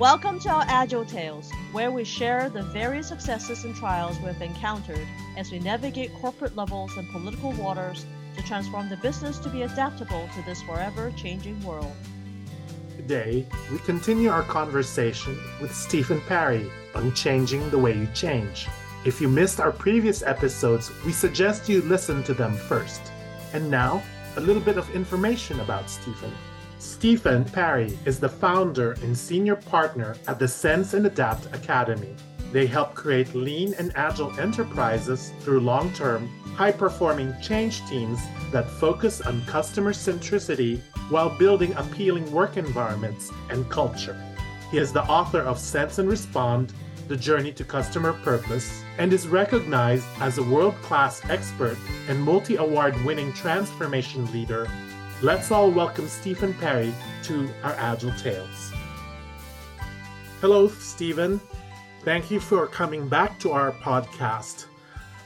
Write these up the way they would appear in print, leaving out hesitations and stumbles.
Welcome to our Agile Tales, where we share the various successes and trials we've encountered as we navigate corporate levels and political waters to transform the business to be adaptable to this forever changing world. Today, we continue our conversation with Stephen Perry on changing the way you change. If you missed our previous episodes, we suggest you listen to them first. And now, a little bit of information about Stephen. Stephen Perry is the founder and senior partner at the Sense and Adapt Academy. They help create lean and agile enterprises through long-term, high-performing change teams that focus on customer centricity while building appealing work environments and culture. He is the author of Sense and Respond, The Journey to Customer Purpose, and is recognized as a world-class expert and multi-award-winning transformation leader. Let's all welcome Stephen Perry to our Agile Tales. Hello, Stephen. Thank you for coming back to our podcast.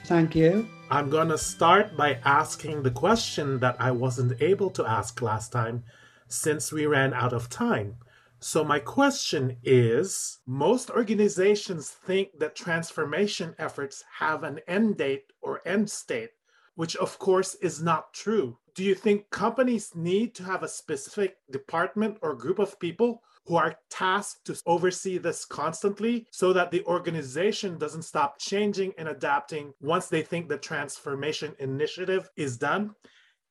Thank you. I'm going to start by asking the question that I wasn't able to ask last time since we ran out of time. So my question is, most organizations think that transformation efforts have an end date or end state, which of course is not true. Do you think companies need to have a specific department or group of people who are tasked to oversee this constantly so that the organization doesn't stop changing and adapting once they think the transformation initiative is done?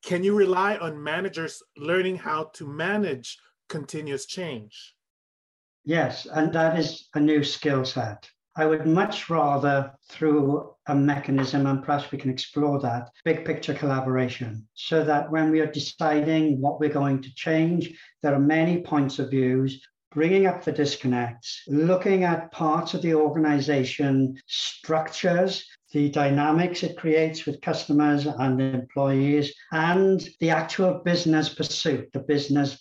Can you rely on managers learning how to manage continuous change? Yes, and that is a new skill set. I would much rather, through a mechanism, and perhaps we can explore that, big picture collaboration, so that when we are deciding what we're going to change, there are many points of views, bringing up the disconnects, looking at parts of the organization structures, the dynamics it creates with customers and employees, and the actual business pursuit, the business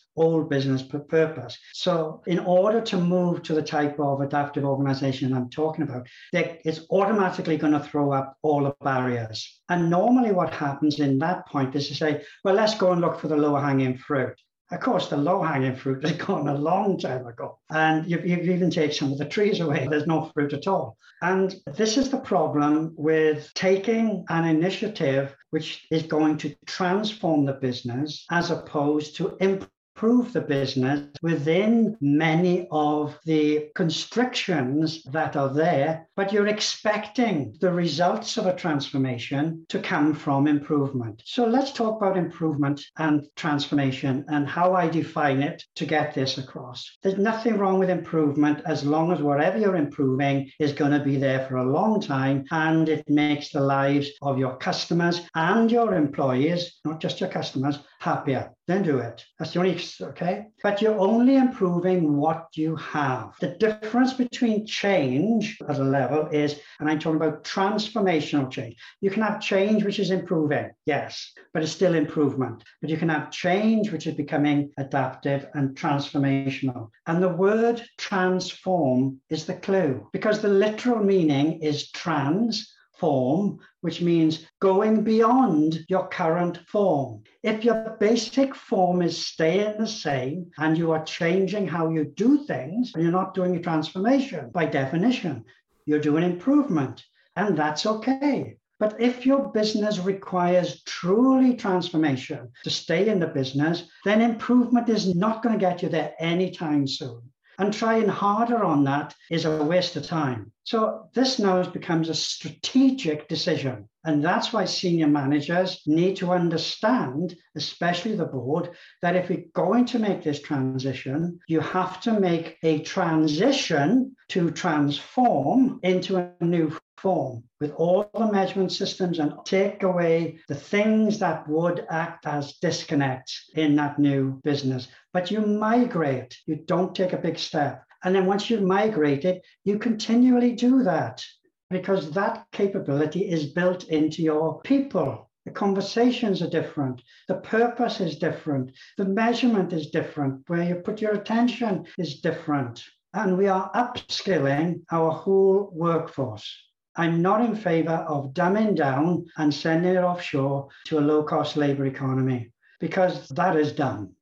purpose. So in order to move to the type of adaptive organization I'm talking about, it's automatically going to throw up all the barriers. And normally what happens in that point is to say, well, let's go and look for the lower hanging fruit. Of course, the low-hanging fruit has gone a long time ago. And you've even taken some of the trees away. There's no fruit at all. And this is the problem with taking an initiative which is going to transform the business as opposed to improve the business within many of the constrictions that are there. But you're expecting the results of a transformation to come from improvement. So let's talk about improvement and transformation and how I define it to get this across. There's nothing wrong with improvement as long as whatever you're improving is going to be there for a long time and it makes the lives of your customers and your employees, not just your customers, happier. Then do it. That's the only, okay? But you're only improving what you have. The difference between change at a level is, and I'm talking about transformational change. You can have change which is improving, yes, but it's still improvement. But you can have change which is becoming adaptive and transformational. And the word transform is the clue, because the literal meaning is transform, which means going beyond your current form. If your basic form is staying the same and you are changing how you do things, and you're not doing a transformation by definition. You're doing improvement, and that's okay. But if your business requires truly transformation to stay in the business, then improvement is not going to get you there anytime soon. And trying harder on that is a waste of time. So this now becomes a strategic decision. And that's why senior managers need to understand, especially the board, that if we're going to make this transition, you have to make a transition to transform into a new form with all the measurement systems and take away the things that would act as disconnects in that new business. But you migrate, you don't take a big step. And then once you've migrated, you continually do that because that capability is built into your people. The conversations are different. The purpose is different. The measurement is different. Where you put your attention is different. And we are upskilling our whole workforce. I'm not in favor of dumbing down and sending it offshore to a low-cost labor economy because that is dumb.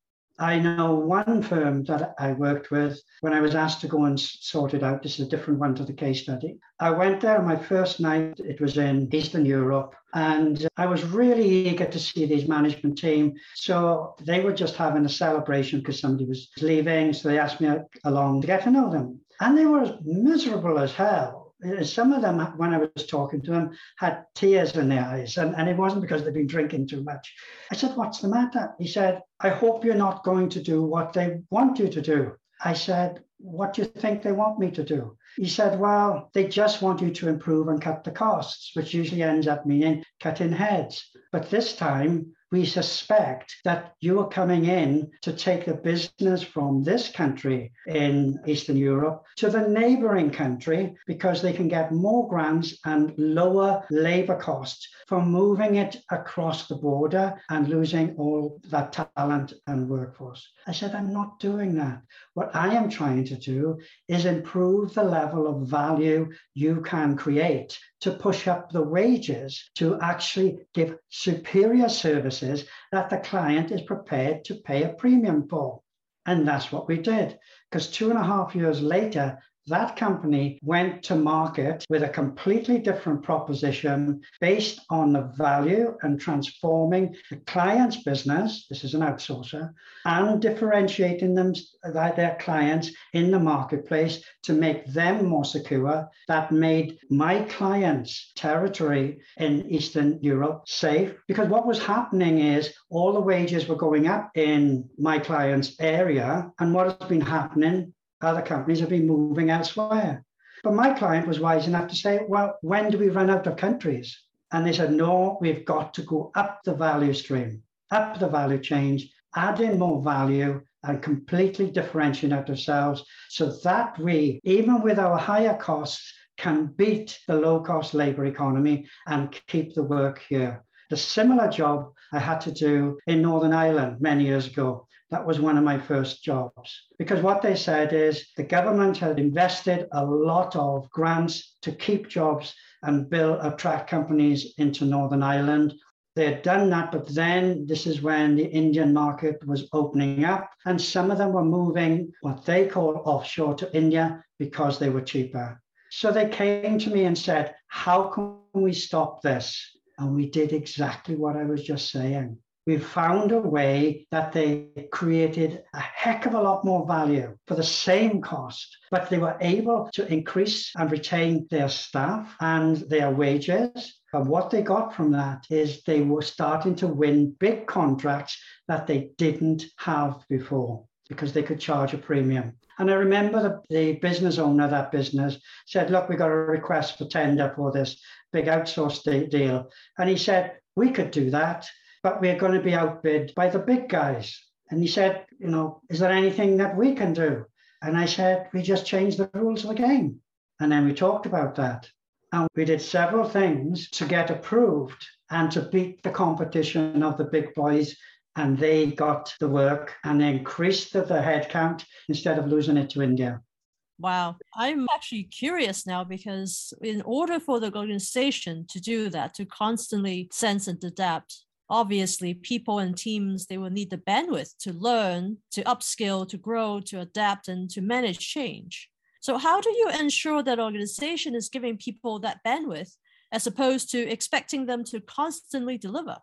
I know one firm that I worked with, when I was asked to go and sort it out, this is a different one to the case study. I went there on my first night, it was in Eastern Europe, and I was really eager to see this management team. So they were just having a celebration because somebody was leaving. So they asked me along to get to know them. And they were as miserable as hell. Some of them, when I was talking to them, had tears in their eyes, and it wasn't because they'd been drinking too much. I said, what's the matter? He said, I hope you're not going to do what they want you to do. I said, what do you think they want me to do? He said, well, they just want you to improve and cut the costs, which usually ends up meaning cutting heads. But this time, we suspect that you are coming in to take the business from this country in Eastern Europe to the neighboring country because they can get more grants and lower labor costs for moving it across the border and losing all that talent and workforce. I said, I'm not doing that. What I am trying to do is improve the level of value you can create to push up the wages to actually give superior services that the client is prepared to pay a premium for. And that's what we did, because 2.5 years later, that company went to market with a completely different proposition based on the value and transforming the client's business, this is an outsourcer, and differentiating them, their clients in the marketplace to make them more secure. That made my client's territory in Eastern Europe safe, because what was happening is all the wages were going up in my client's area, and what has been happening, other companies have been moving elsewhere. But my client was wise enough to say, well, when do we run out of countries? And they said, no, we've got to go up the value stream, up the value chain, add in more value and completely differentiate ourselves so that we, even with our higher costs, can beat the low-cost labor economy and keep the work here. The similar job I had to do in Northern Ireland many years ago. That was one of my first jobs, because what they said is the government had invested a lot of grants to keep jobs and attract companies into Northern Ireland. They had done that, but then this is when the Indian market was opening up and some of them were moving what they call offshore to India because they were cheaper. So they came to me and said, how can we stop this? And we did exactly what I was just saying. We found a way that they created a heck of a lot more value for the same cost, but they were able to increase and retain their staff and their wages. And what they got from that is they were starting to win big contracts that they didn't have before because they could charge a premium. And I remember the business owner of that business said, look, we got a request for tender for this big outsourced deal. And he said, we could do that, but we're going to be outbid by the big guys. And he said, you know, is there anything that we can do? And I said, we just changed the rules of the game. And then we talked about that. And we did several things to get approved and to beat the competition of the big boys. And they got the work and they increased the headcount instead of losing it to India. Wow. I'm actually curious now, because in order for the organization to do that, to constantly sense and adapt, obviously, people and teams, they will need the bandwidth to learn, to upskill, to grow, to adapt, and to manage change. So how do you ensure that organization is giving people that bandwidth as opposed to expecting them to constantly deliver?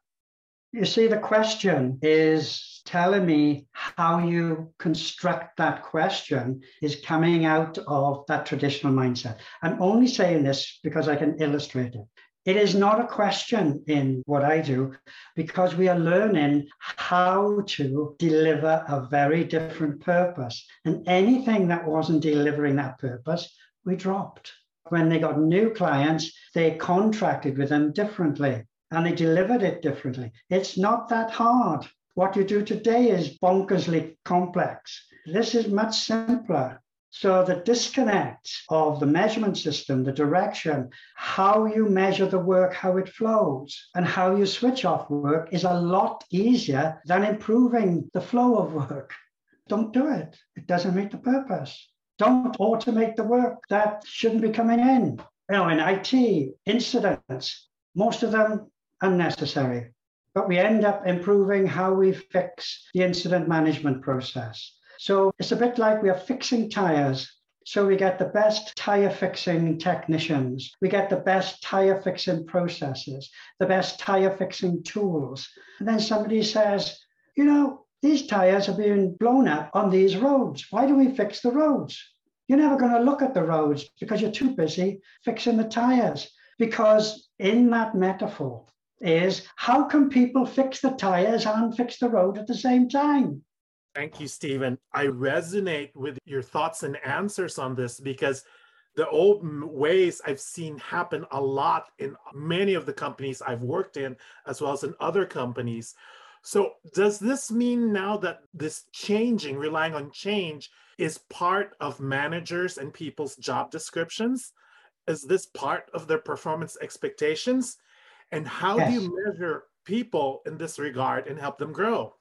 You see, the question is telling me how you construct that question is coming out of that traditional mindset. I'm only saying this because I can illustrate it. It is not a question in what I do, because we are learning how to deliver a very different purpose. And anything that wasn't delivering that purpose, we dropped. When they got new clients, they contracted with them differently and they delivered it differently. It's not that hard. What you do today is bonkersly complex. This is much simpler. So the disconnect of the measurement system, the direction, how you measure the work, how it flows, and how you switch off work is a lot easier than improving the flow of work. Don't do it. It doesn't meet the purpose. Don't automate the work that shouldn't be coming in. You know, in IT, incidents, most of them unnecessary. but we end up improving how we fix the incident management process. So it's a bit like we are fixing tires. So we get the best tire fixing technicians, we get the best tire fixing processes, the best tire fixing tools. And then somebody says, you know, these tires are being blown up on these roads. Why do we fix the roads? You're never going to look at the roads because you're too busy fixing the tires. Because in that metaphor is how can people fix the tires and fix the road at the same time? Thank you, Stephen. I resonate with your thoughts and answers on this because the old ways I've seen happen a lot in many of the companies I've worked in, as well as in other companies. So does this mean now that this changing, relying on change, is part of managers and people's job descriptions? Is this part of their performance expectations? And how do you measure people in this regard and help them grow?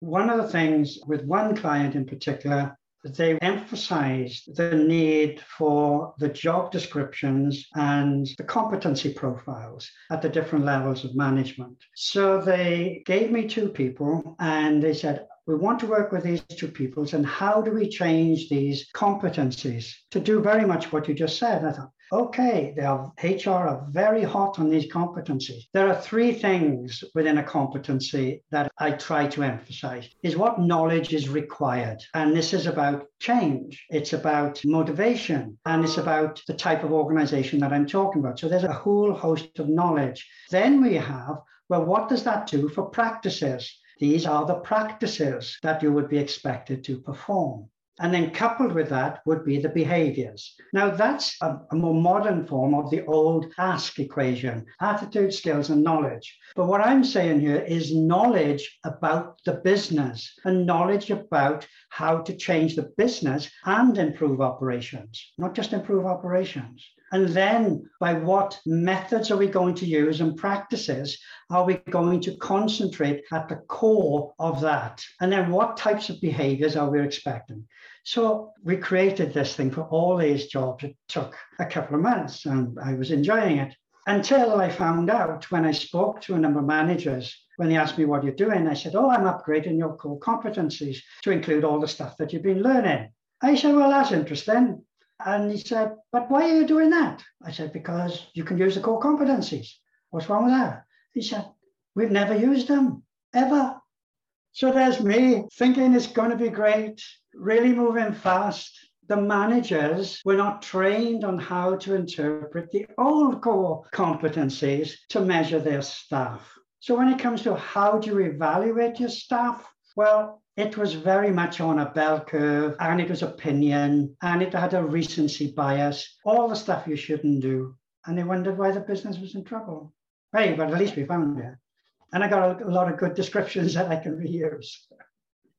One of the things with one client in particular, they emphasized the need for the job descriptions and the competency profiles at the different levels of management. So they gave me two people and they said, we want to work with these two peoples and how do we change these competencies to do very much what you just said? I thought, okay, HR are very hot on these competencies. There are three things within a competency that I try to emphasize is what knowledge is required. And this is about change. It's about motivation. And it's about the type of organization that I'm talking about. So there's a whole host of knowledge. Then we have, well, what does that do for practices? These are the practices that you would be expected to perform. And then coupled with that would be the behaviors. Now, that's a more modern form of the old ASK equation, attitude, skills, and knowledge. But what I'm saying here is knowledge about the business and knowledge about how to change the business and improve operations, not just improve operations. And then by what methods are we going to use and practices are we going to concentrate at the core of that? And then what types of behaviors are we expecting? So we created this thing for all these jobs. It took a couple of months and I was enjoying it until I found out when I spoke to a number of managers, when they asked me what you're doing, I said, oh, I'm upgrading your core competencies to include all the stuff that you've been learning. I said, well, that's interesting. And he said, but why are you doing that? I said, because you can use the core competencies. What's wrong with that? He said, we've never used them, ever. So there's me thinking it's going to be great, really moving fast. The managers were not trained on how to interpret the old core competencies to measure their staff. So when it comes to how do you evaluate your staff, well, it was very much on a bell curve and it was opinion and it had a recency bias, all the stuff you shouldn't do. And they wondered why the business was in trouble. Hey, but at least we found it. And I got a lot of good descriptions that I can reuse.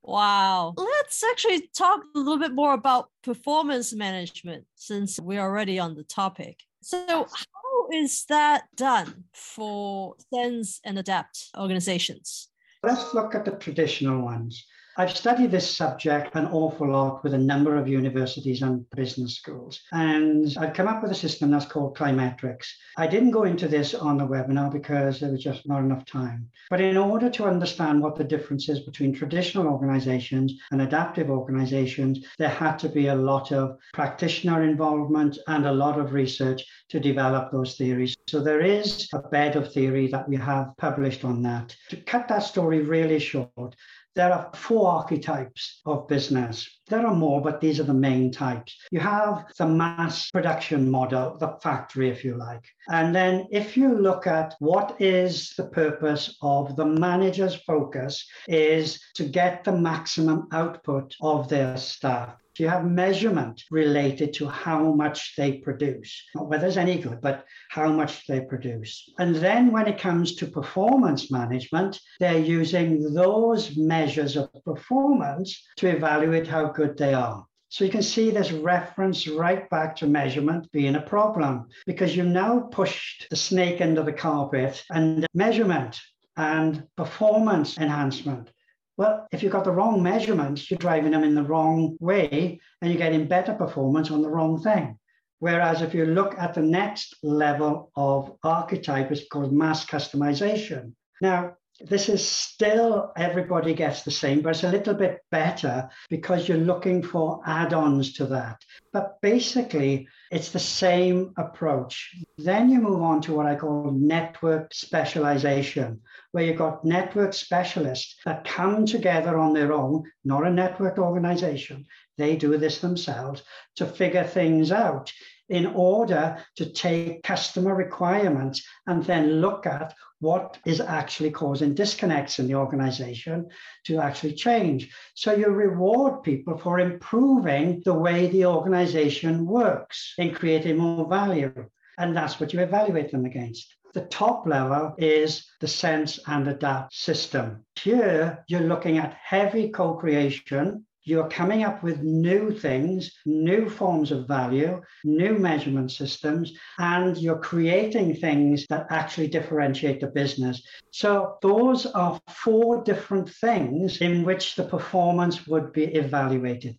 Wow. Let's actually talk a little bit more about performance management since we're already on the topic. So how is that done for Sense and Adapt organizations? Let's look at the traditional ones. I've studied this subject an awful lot with a number of universities and business schools, and I've come up with a system that's called Climatrix. I didn't go into this on the webinar because there was just not enough time. But in order to understand what the difference is between traditional organizations and adaptive organizations, there had to be a lot of practitioner involvement and a lot of research to develop those theories. So there is a bed of theory that we have published on that. To cut that story really short, there are four archetypes of business. There are more, but these are the main types. You have the mass production model, the factory, if you like. And then if you look at what is the purpose of the manager's focus is to get the maximum output of their staff. So you have measurement related to how much they produce, not whether it's any good, but how much they produce. And then when it comes to performance management, they're using those measures of performance to evaluate how good they are. So you can see this reference right back to measurement being a problem because you've now pushed the snake under the carpet and measurement and performance enhancement. Well, if you've got the wrong measurements, you're driving them in the wrong way and you're getting better performance on the wrong thing. Whereas if you look at the next level of archetype, it's called mass customization. Now, This is still, everybody gets the same, but it's a little bit better because you're looking for add-ons to that. But basically, it's the same approach. Then you move on to what I call network specialization, where you've got network specialists that come together on their own, not a network organization. They do this themselves to figure things out in order to take customer requirements and then look at what is actually causing disconnects in the organization to actually change. So you reward people for improving the way the organization works in creating more value. And that's what you evaluate them against. The top level is the Sense and Adapt system. Here, you're looking at heavy co-creation. You're coming up with new things, new forms of value, new measurement systems, and you're creating things that actually differentiate the business. So those are four different things in which the performance would be evaluated.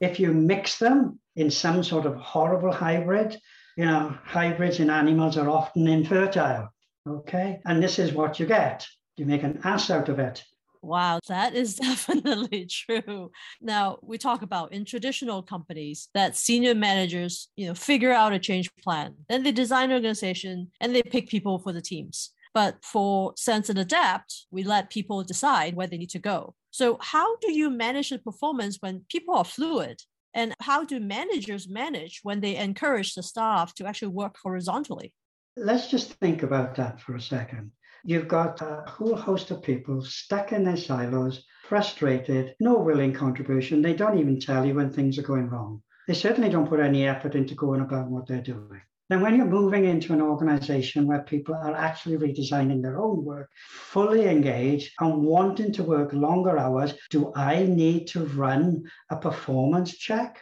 If you mix them in some sort of horrible hybrid, you know, hybrids in animals are often infertile, okay? And this is what you get. You make an ass out of it. Wow, that is definitely true. Now, we talk about in traditional companies that senior managers, figure out a change plan, then they design an organization and they pick people for the teams. But for Sense and Adapt, we let people decide where they need to go. So how do you manage the performance when people are fluid? And how do managers manage when they encourage the staff to actually work horizontally? Let's just think about that for a second. You've got a whole host of people stuck in their silos, frustrated, no willing contribution. They don't even tell you when things are going wrong. They certainly don't put any effort into going about what they're doing. Then when you're moving into an organization where people are actually redesigning their own work, fully engaged and wanting to work longer hours, do I need to run a performance check?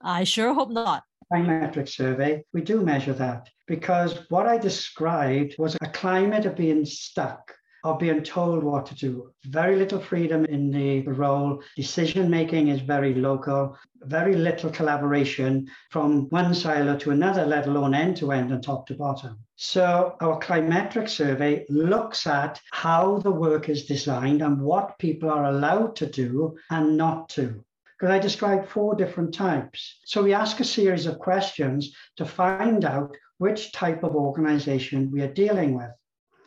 I sure hope not. Climatrix survey, we do measure that because what I described was a climate of being stuck, of being told what to do. Very little freedom in the role. Decision-making is very local, very little collaboration from one silo to another, let alone end-to-end and top to bottom. So our Climatrix survey looks at how the work is designed and what people are allowed to do and not to. Because I described four different types. So we ask a series of questions to find out which type of organization we are dealing with.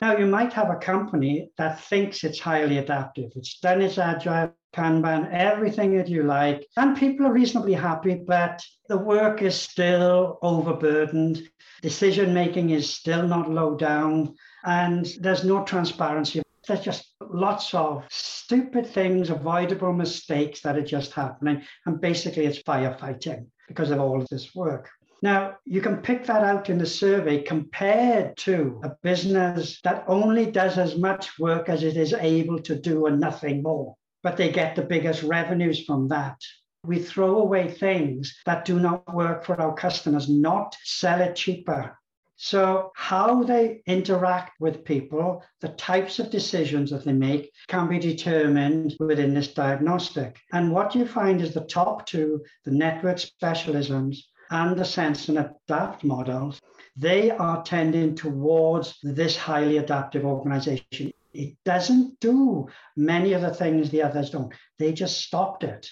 Now, you might have a company that thinks it's highly adaptive. It's done its agile, Kanban, everything that you like, and people are reasonably happy, but the work is still overburdened. Decision-making is still not low down, and there's no transparency. There's just lots of stupid things, avoidable mistakes that are just happening. And basically, it's firefighting because of all of this work. Now, you can pick that out in the survey compared to a business that only does as much work as it is able to do and nothing more. But they get the biggest revenues from that. We throw away things that do not work for our customers, not sell it cheaper. So how they interact with people, the types of decisions that they make can be determined within this diagnostic. And what you find is the top two, the network specialisms and the Sense and Adapt models, they are tending towards this highly adaptive organization. It doesn't do many of the things the others don't. They just stopped it.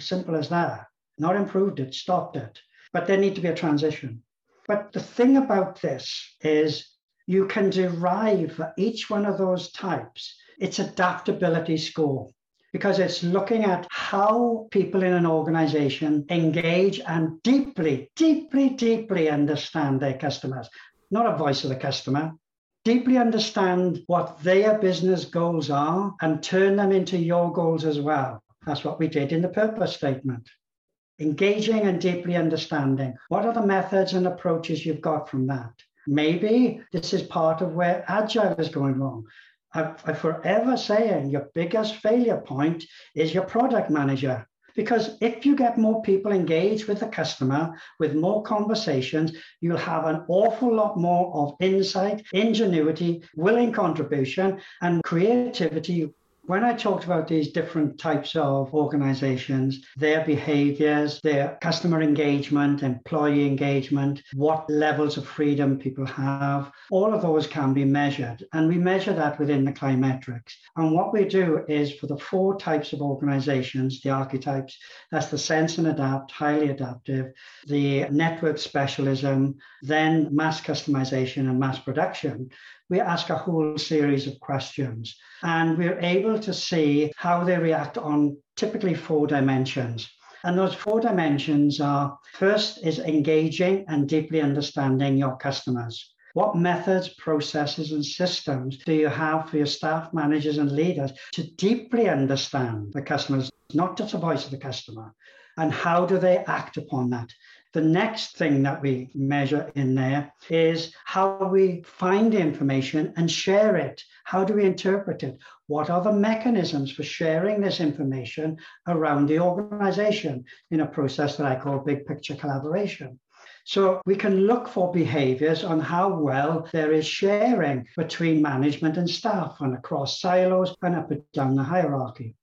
Simple as that. Not improved it, stopped it. But there needs to be a transition. But the thing about this is you can derive for each one of those types its adaptability score, because it's looking at how people in an organization engage and deeply, deeply, deeply understand their customers. Not a voice of the customer. Deeply understand what their business goals are and turn them into your goals as well. That's what we did in the purpose statement. Engaging and deeply understanding. What are the methods and approaches you've got from that? Maybe this is part of where agile is going wrong. I'm forever saying your biggest failure point is your product manager. Because if you get more people engaged with the customer, with more conversations, you'll have an awful lot more of insight, ingenuity, willing contribution, and creativity. When I talked about these different types of organizations, their behaviors, their customer engagement, employee engagement, what levels of freedom people have, all of those can be measured. And we measure that within the Climatrix. And what we do is for the four types of organizations, the archetypes, that's the sense and adapt, highly adaptive, the network specialism, then mass customization and mass production. We ask a whole series of questions and we're able to see how they react on typically four dimensions. And those four dimensions are, first is engaging and deeply understanding your customers. What methods, processes, and systems do you have for your staff, managers, and leaders to deeply understand the customers, not just the voice of the customer, and how do they act upon that? The next thing that we measure in there is how we find information and share it. How do we interpret it? What are the mechanisms for sharing this information around the organization in a process that I call big picture collaboration? So we can look for behaviors on how well there is sharing between management and staff and across silos and up and down the hierarchy.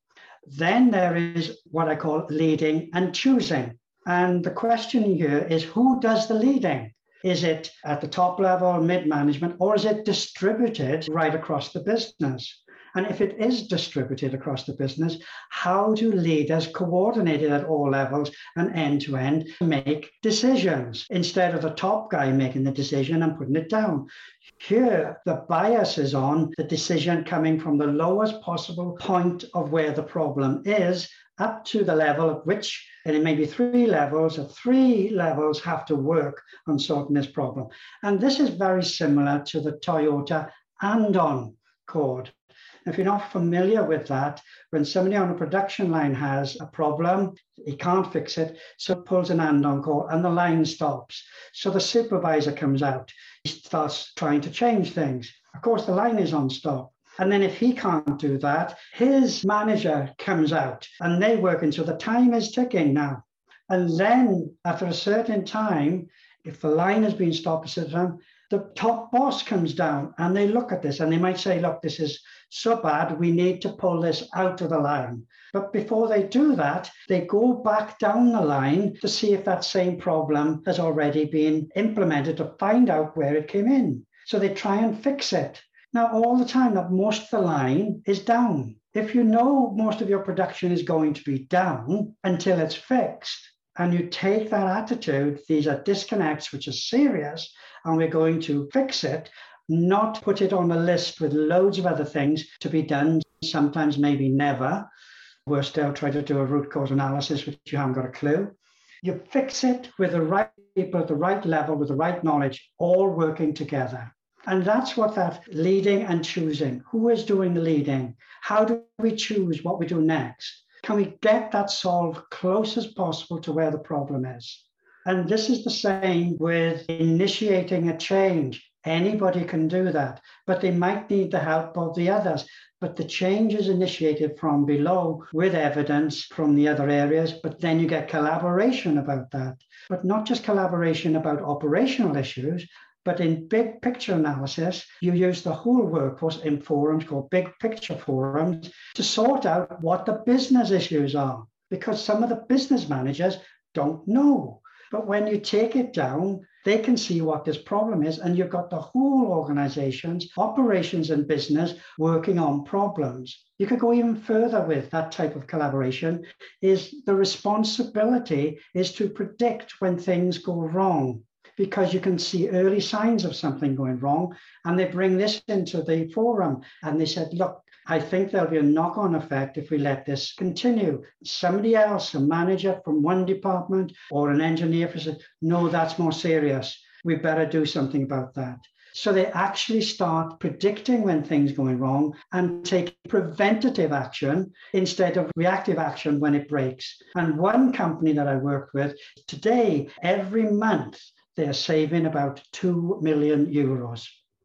Then there is what I call leading and choosing. And the question here is, who does the leading? Is it at the top level, mid-management, or is it distributed right across the business? And if it is distributed across the business, how do leaders coordinate it at all levels and end-to-end make decisions instead of the top guy making the decision and putting it down? Here, the bias is on the decision coming from the lowest possible point of where the problem is up to the level at which, and it may be three levels have to work on solving this problem. And this is very similar to the Toyota Andon cord. If you're not familiar with that, when somebody on a production line has a problem, he can't fix it, so pulls an Andon cord and the line stops. So the supervisor comes out, he starts trying to change things. Of course, the line is on stop. And then if he can't do that, his manager comes out and they work until the time is ticking now. And then after a certain time, if the line has been stopped, the top boss comes down and they look at this and they might say, look, this is so bad, we need to pull this out of the line. But before they do that, they go back down the line to see if that same problem has already been implemented to find out where it came in. So they try and fix it. Now, all the time that most of the line is down. If you know most of your production is going to be down until it's fixed, and you take that attitude, these are disconnects which are serious, and we're going to fix it, not put it on a list with loads of other things to be done, sometimes maybe never. We're still trying to do a root cause analysis, which you haven't got a clue. You fix it with the right people at the right level, with the right knowledge, all working together. And that's what that leading and choosing. Who is doing the leading? How do we choose what we do next? Can we get that solved close as possible to where the problem is? And this is the same with initiating a change. Anybody can do that, but they might need the help of the others. But the change is initiated from below with evidence from the other areas, but then you get collaboration about that. But not just collaboration about operational issues, but in big picture analysis, you use the whole workforce in forums called big picture forums to sort out what the business issues are, because some of the business managers don't know. But when you take it down, they can see what this problem is, and you've got the whole organization's operations and business working on problems. You could go even further with that type of collaboration, is the responsibility is to predict when things go wrong, because you can see early signs of something going wrong. And they bring this into the forum and they said, look, I think there'll be a knock-on effect if we let this continue. Somebody else, a manager from one department or an engineer said, no, that's more serious. We better do something about that. So they actually start predicting when things are going wrong and take preventative action instead of reactive action when it breaks. And one company that I worked with today, every month, they're saving about €2 million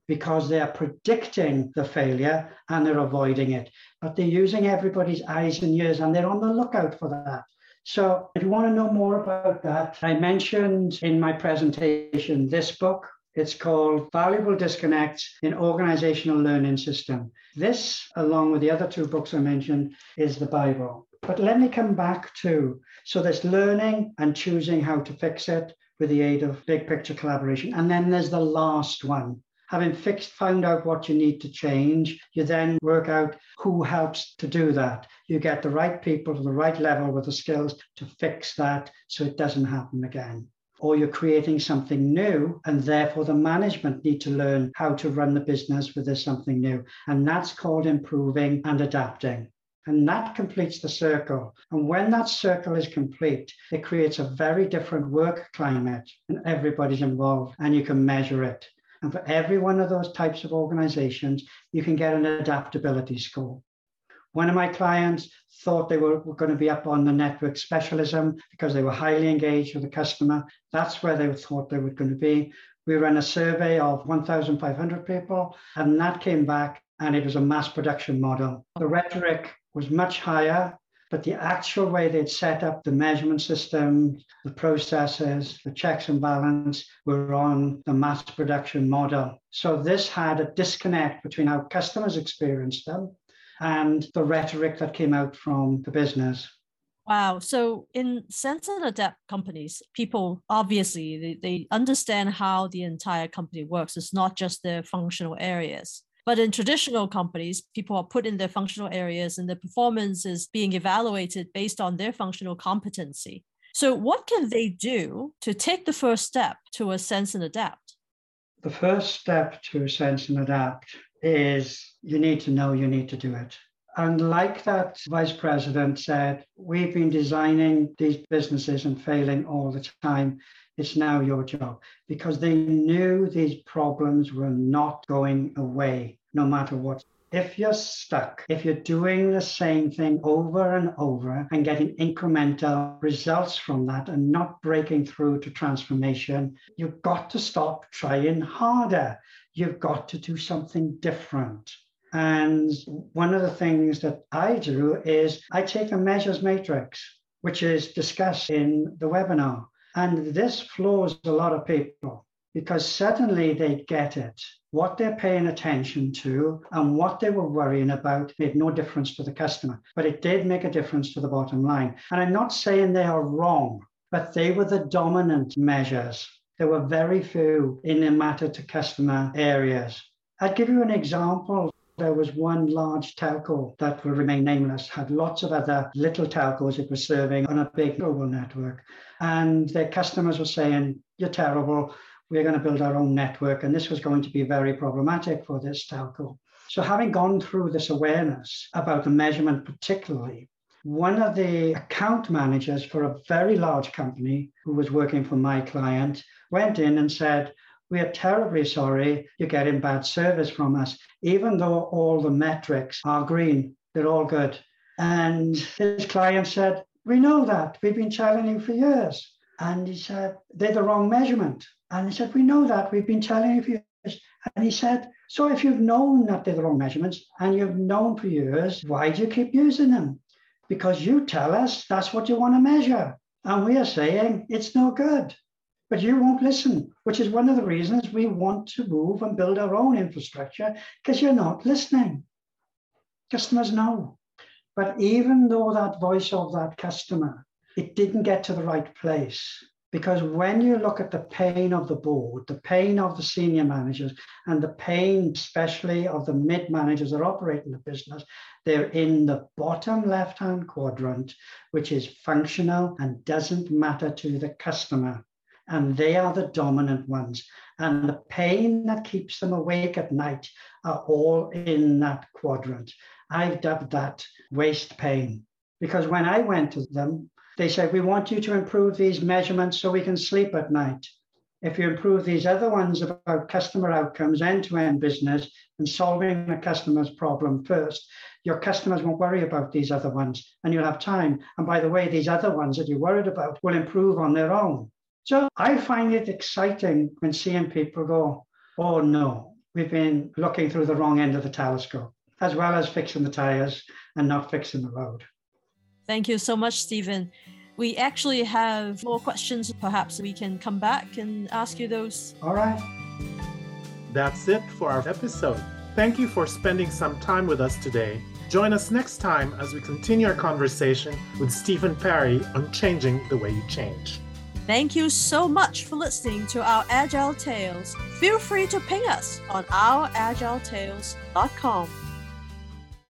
because they're predicting the failure and they're avoiding it. But they're using everybody's eyes and ears and they're on the lookout for that. So if you want to know more about that, I mentioned in my presentation this book. It's called Valuable Disconnects in Organizational Learning System. This, along with the other two books I mentioned, is the Bible. But let me come back to, so there's learning and choosing how to fix it with the aid of big picture collaboration. And then there's the last one. Having fixed, found out what you need to change, you then work out who helps to do that. You get the right people to the right level with the skills to fix that so it doesn't happen again. Or you're creating something new, and therefore the management need to learn how to run the business with this something new. And that's called improving and adapting. And that completes the circle. And when that circle is complete, it creates a very different work climate, and everybody's involved, and you can measure it. And for every one of those types of organizations, you can get an adaptability score. One of my clients thought they were going to be up on the network specialism because they were highly engaged with the customer. That's where they thought they were going to be. We ran a survey of 1,500 people, and that came back, and it was a mass production model. The rhetoric was much higher, but the actual way they'd set up the measurement system, the processes, the checks and balance were on the mass production model. So this had a disconnect between how customers experienced them and the rhetoric that came out from the business. Wow. So in Sense and Adapt companies, people obviously, they understand how the entire company works. It's not just their functional areas. But in traditional companies, people are put in their functional areas and their performance is being evaluated based on their functional competency. So what can they do to take the first step to a Sense and Adapt? The first step to Sense and Adapt is you need to know you need to do it. And like that vice president said, we've been designing these businesses and failing all the time. It's now your job, because they knew these problems were not going away, no matter what. If you're stuck, if you're doing the same thing over and over and getting incremental results from that and not breaking through to transformation, you've got to stop trying harder. You've got to do something different. And one of the things that I do is I take a measures matrix, which is discussed in the webinar. And this floors a lot of people because suddenly they get it. What they're paying attention to and what they were worrying about made no difference to the customer, but it did make a difference to the bottom line. And I'm not saying they are wrong, but they were the dominant measures. There were very few in the matter to customer areas. I'd give you an example. There was one large telco that will remain nameless, had lots of other little telcos it was serving on a big global network. And their customers were saying, you're terrible, we're going to build our own network. And this was going to be very problematic for this telco. So having gone through this awareness about the measurement particularly, one of the account managers for a very large company who was working for my client went in and said, we are terribly sorry you're getting bad service from us, even though all the metrics are green, they're all good. And his client said, we know that, we've been telling you for years. And he said, they're the wrong measurement. And he said, we know that, we've been telling you for years. And he said, so if you've known that they're the wrong measurements and you've known for years, why do you keep using them? Because you tell us that's what you want to measure. And we are saying it's no good. But you won't listen, which is one of the reasons we want to move and build our own infrastructure, because you're not listening. Customers know. But even though that voice of that customer, it didn't get to the right place. Because when you look at the pain of the board, the pain of the senior managers, and the pain especially of the mid-managers that operate in the business, they're in the bottom left-hand quadrant, which is functional and doesn't matter to the customer. And they are the dominant ones. And the pain that keeps them awake at night are all in that quadrant. I've dubbed that waste pain. Because when I went to them, they said, we want you to improve these measurements so we can sleep at night. If you improve these other ones about customer outcomes, end-to-end business, and solving the customer's problem first, your customers won't worry about these other ones, and you'll have time. And by the way, these other ones that you're worried about will improve on their own. So I find it exciting when seeing people go, oh no, we've been looking through the wrong end of the telescope, as well as fixing the tires and not fixing the road. Thank you so much, Stephen. We actually have more questions. Perhaps we can come back and ask you those. All right. That's it for our episode. Thank you for spending some time with us today. Join us next time as we continue our conversation with Stephen Perry on changing the way you change. Thank you so much for listening to our Agile Tales. Feel free to ping us on ouragiletales.com.